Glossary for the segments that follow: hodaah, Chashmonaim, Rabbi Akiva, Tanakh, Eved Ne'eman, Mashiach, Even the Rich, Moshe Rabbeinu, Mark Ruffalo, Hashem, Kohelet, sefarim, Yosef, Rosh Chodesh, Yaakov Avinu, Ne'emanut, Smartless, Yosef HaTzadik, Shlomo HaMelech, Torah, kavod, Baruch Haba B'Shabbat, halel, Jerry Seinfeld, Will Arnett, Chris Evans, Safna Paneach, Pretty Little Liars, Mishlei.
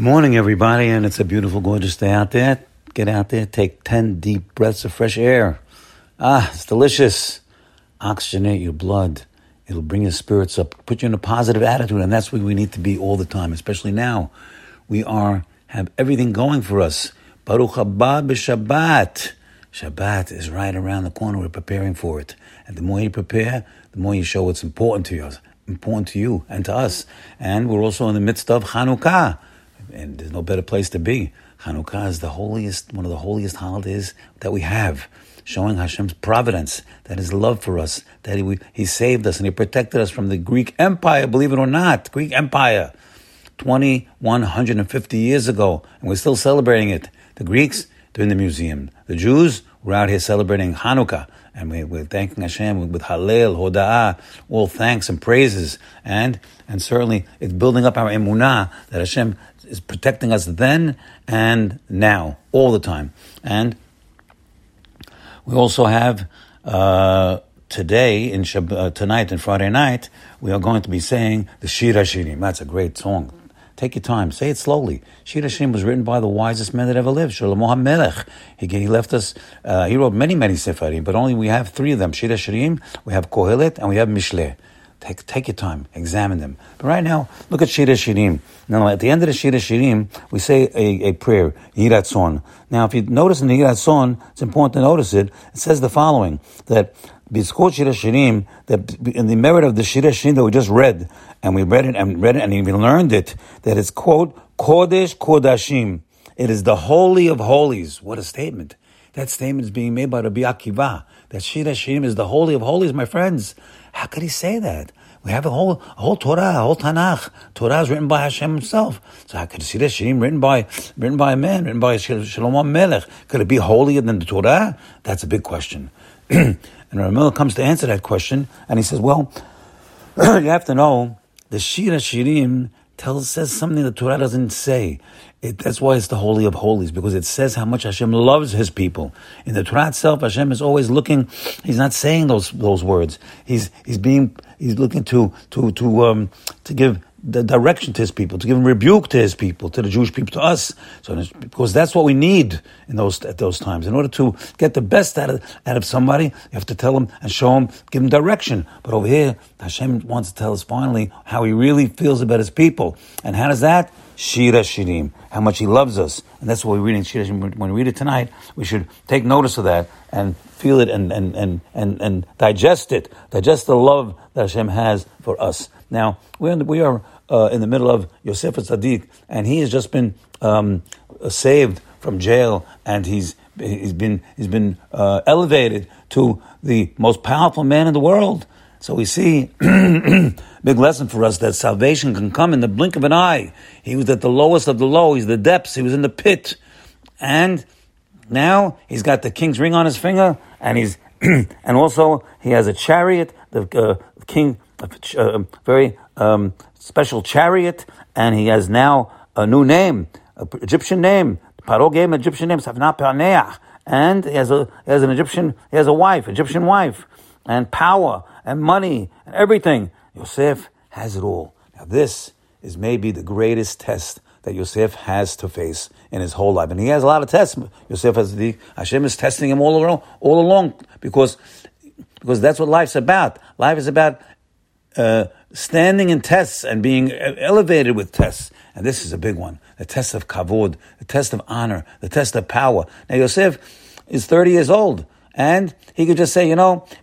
Good morning, everybody, and it's a beautiful, gorgeous day out there. Get out there, take 10 deep breaths of fresh air. It's delicious. Oxygenate your blood. It'll bring your spirits up, put you in a positive attitude, and that's where we need to be all the time, especially now. We have everything going for us. Baruch Haba B'Shabbat. Shabbat is right around the corner. We're preparing for it. And the more you prepare, the more you show what's important to you and to us. And we're also in the midst of Hanukkah. And there's no better place to be. Hanukkah is the holiest, one of the holiest holidays that we have, showing Hashem's providence, that His love for us, that He saved us and He protected us from the Greek Empire, believe it or not. Greek Empire, 2,150 years ago, and we're still celebrating it. The Greeks, they're in the museum. The Jews, we're out here celebrating Hanukkah, and we're thanking Hashem with halel, hodaah, all thanks and praises, and certainly it's building up our emunah that Hashem is protecting us then and now, all the time. And we also have today, tonight and Friday night, we are going to be saying the Shir Hashirim. That's a great song. Take your time. Say it slowly. Shir Hashirim was written by the wisest man that ever lived, Shlomo HaMelech. He left us, he wrote many sefarim, but only we have three of them. Shir Hashirim, we have Kohelet, and we have Mishlei. Take your time. Examine them. But right now, look at Shir Hashirim. Now, at the end of the Shir Hashirim, we say a prayer, Yiratzon. Now, if you notice in the Yiratzon, it's important to notice it. It says the following, that B'zkut Shir Hashirim, that in the merit of the Shir Hashirim that we just read, and we read it and even learned it, that it's, quote, Kodesh Kodashim. It is the Holy of Holies. What a statement. That statement is being made by Rabbi Akiva, that Shir Hashirim is the Holy of Holies, my friends. How could he say that? We have a whole Torah, a whole Tanakh. Torah is written by Hashem Himself. So how could Shir Hashirim written by a man, written by Shlomo HaMelech? Could it be holier than the Torah? That's a big question. And Ramiel comes to answer that question, and he says, well, you have to know, the Shir Hashirim says something the Torah doesn't say. That's why it's the Holy of Holies, because it says how much Hashem loves His people. In the Torah itself, Hashem is always looking. He's not saying those words. He's looking to give the direction to His people, to give him rebuke to His people, to the Jewish people, to us. So, because that's what we need in those times. In order to get the best out of somebody, you have to tell him and show him, give him direction. But over here, Hashem wants to tell us finally how He really feels about His people. And how does that? Shir Hashirim. How much He loves us. And that's what we're reading Shir Hashirim. When we read it tonight, we should take notice of that and feel it and digest it. Digest the love that Hashem has for us. Now, we are in the middle of Yosef HaTzadik, and he has just been saved from jail, and he's been elevated to the most powerful man in the world. So we see big lesson for us that salvation can come in the blink of an eye. He was at the lowest of the low. He's the depths. He was in the pit, and now he's got the king's ring on his finger, and and also he has a chariot. The king. A very special chariot, and he has now a new name, an Egyptian name. Paro gave him an Egyptian name, Safna Paneach, and he has a Egyptian wife, and power, and money, and everything. Yosef has it all. Now this is maybe the greatest test that Yosef has to face in his whole life, and he has a lot of tests. Hashem is testing him all along, because that's what life's about. Life is about standing in tests and being elevated with tests. And this is a big one. The test of kavod, the test of honor, the test of power. Now Yosef is 30 years old, and he could just say,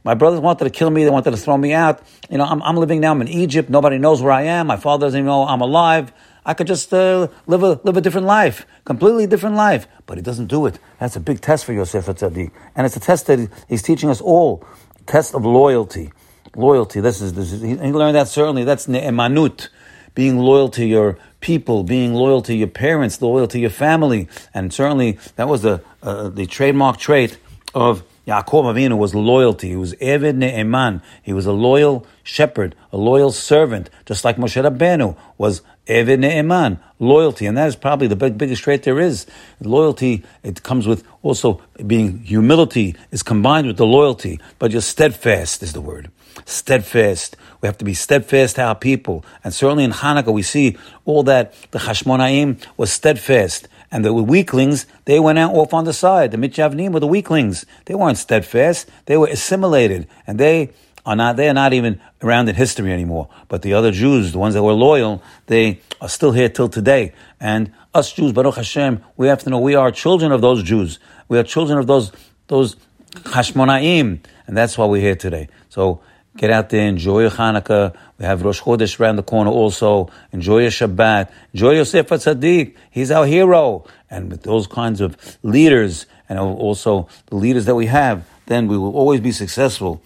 my brothers wanted to kill me, they wanted to throw me out. I'm living now, I'm in Egypt, nobody knows where I am, my father doesn't even know I'm alive. I could just live a different life, completely different life. But he doesn't do it. That's a big test for Yosef HaTzadik. And it's a test that he's teaching us all. Test of loyalty. Loyalty, this is he learned that certainly. That's Ne'emanut, being loyal to your people, being loyal to your parents, loyal to your family. And certainly that was the trademark trait of Yaakov Avinu, was loyalty. He was Eved Ne'eman. He was a loyal shepherd, a loyal servant, just like Moshe Rabbeinu was Eved Ne'eman, loyalty, and that is probably the biggest trait there is. Loyalty, it comes with also being humility is combined with the loyalty, but just steadfast is the word. Steadfast. We have to be steadfast to our people. And certainly in Hanukkah we see all that the Chashmonaim was steadfast. And the weaklings, they went out off on the side. The Mitjavanim were the weaklings. They weren't steadfast. They were assimilated. And they are not even around in history anymore. But the other Jews, the ones that were loyal, they are still here till today. And us Jews, Baruch Hashem, we have to know we are children of those Jews. We are children of those Chashmonaim. And that's why we're here today. So get out there, enjoy your Hanukkah. We have Rosh Chodesh around the corner also. Enjoy your Shabbat. Enjoy Yosef HaTzadik. He's our hero. And with those kinds of leaders, and also the leaders that we have, then we will always be successful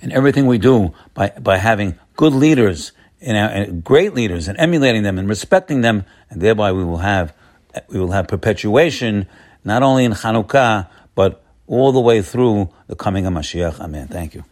in everything we do by having good leaders, and great leaders, and emulating them and respecting them. And thereby we will have perpetuation, not only in Hanukkah, but all the way through the coming of Mashiach. Amen. Thank you.